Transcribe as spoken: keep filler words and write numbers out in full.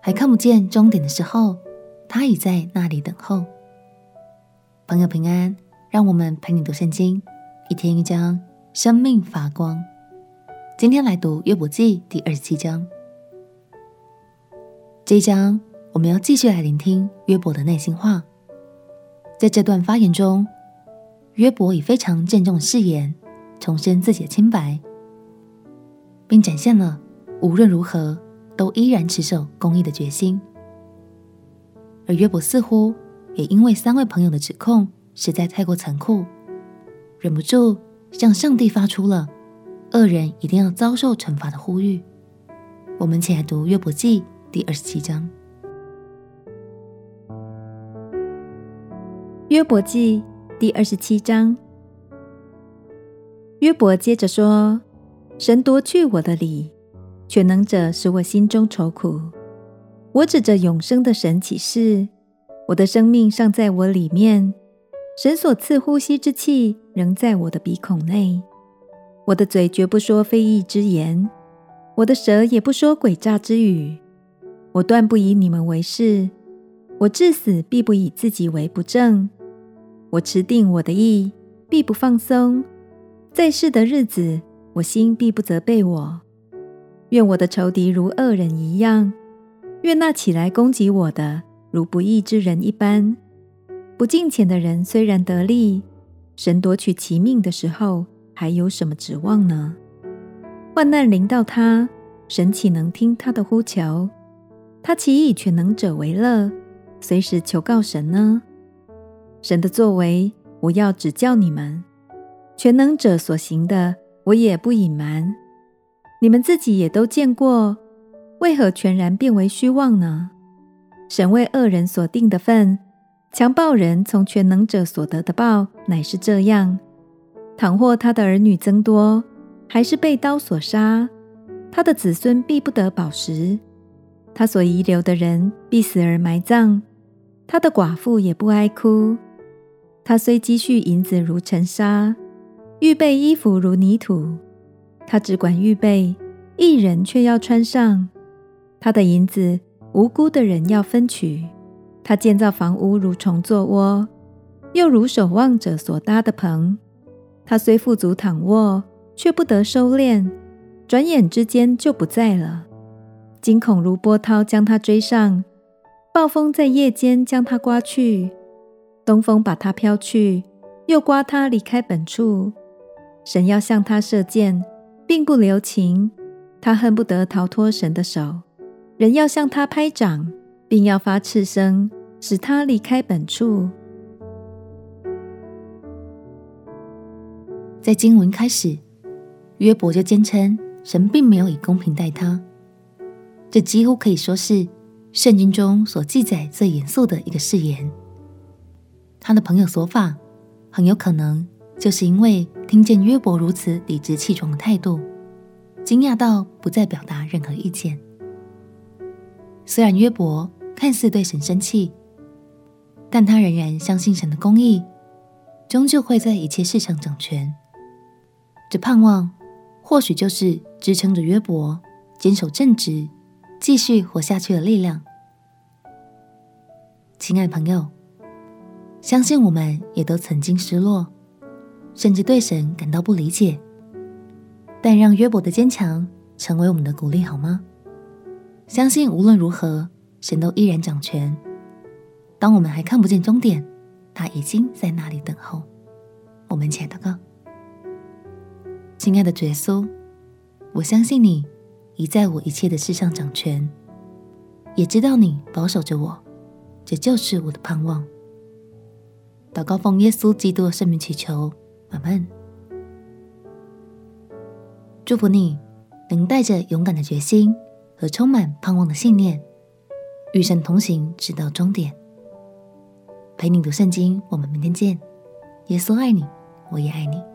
还看不见终点的时候，他已在那里等候。朋友平安，让我们陪你读圣经，一天一章，生命发光。今天来读约伯记第二十七章。这一章我们要继续来聆听约伯的内心话。在这段发言中，约伯以非常郑重的誓言重申自己的清白，并展现了无论如何都依然持守公义的决心。而约伯似乎也因为三位朋友的指控实在太过残酷，忍不住向上帝发出了恶人一定要遭受惩罚的呼吁。我们一起来读约伯记第二十七章。约伯记第二十七章。约伯接着说：神夺去我的理，全能者使我心中愁苦。我指着永生的神起誓，我的生命尚在我里面，神所赐呼吸之气仍在我的鼻孔内。我的嘴绝不说非义之言，我的舌也不说诡诈之语。我断不以你们为是，我至死必不以自己为不正。我持定我的意，必不放松。在世的日子，我心必不责备我。愿我的仇敌如恶人一样，愿那起来攻击我的如不义之人一般。不敬虔的人虽然得利，神夺取其命的时候，还有什么指望呢？患难临到他，神岂能听他的呼求？他岂以全能者为乐，随时求告神呢？神的作为，我要指教你们；全能者所行的，我也不隐瞒。你们自己也都见过，为何全然变为虚妄呢？神为恶人所定的份，强暴人从全能者所得的报乃是这样。倘或他的儿女增多，还是被刀所杀，他的子孙必不得饱食。他所遗留的人必死而埋葬，他的寡妇也不哀哭。他虽积蓄银子如尘沙，预备衣服如泥土。他只管预备，一人却要穿上。他的银子无辜的人要分取。他建造房屋如虫作窝，又如守望者所搭的棚。他虽富足躺卧，却不得收敛，转眼之间就不在了。惊恐如波涛将他追上，暴风在夜间将他刮去，东风把他飘去，又刮他离开本处。神要向他射箭，并不留情，他恨不得逃脱神的手。人要向他拍掌，并要发斥声，使他离开本处。在经文开始，约伯就坚称神并没有以公平待他。这几乎可以说是圣经中所记载最严肃的一个誓言。他的朋友所法很有可能就是因为听见约伯如此理直气壮的态度，惊讶到不再表达任何意见。虽然约伯看似对神生气，但他仍然相信神的公义终究会在一切事上掌权。这盼望或许就是支撑着约伯坚守正直继续活下去的力量。亲爱朋友，相信我们也都曾经失落，甚至对神感到不理解，但让约伯的坚强成为我们的鼓励好吗？相信无论如何，神都依然掌权。当我们还看不见终点，他已经在那里等候。我们一起来祷告。亲爱的主耶稣，我相信你已在我一切的事上掌权，也知道你保守着我，这就是我的盼望。祷告奉耶稣基督的圣名祈求，阿们。祝福你能带着勇敢的决心和充满盼望的信念，与神同行直到终点。陪你读圣经，我们明天见。耶稣爱你，我也爱你。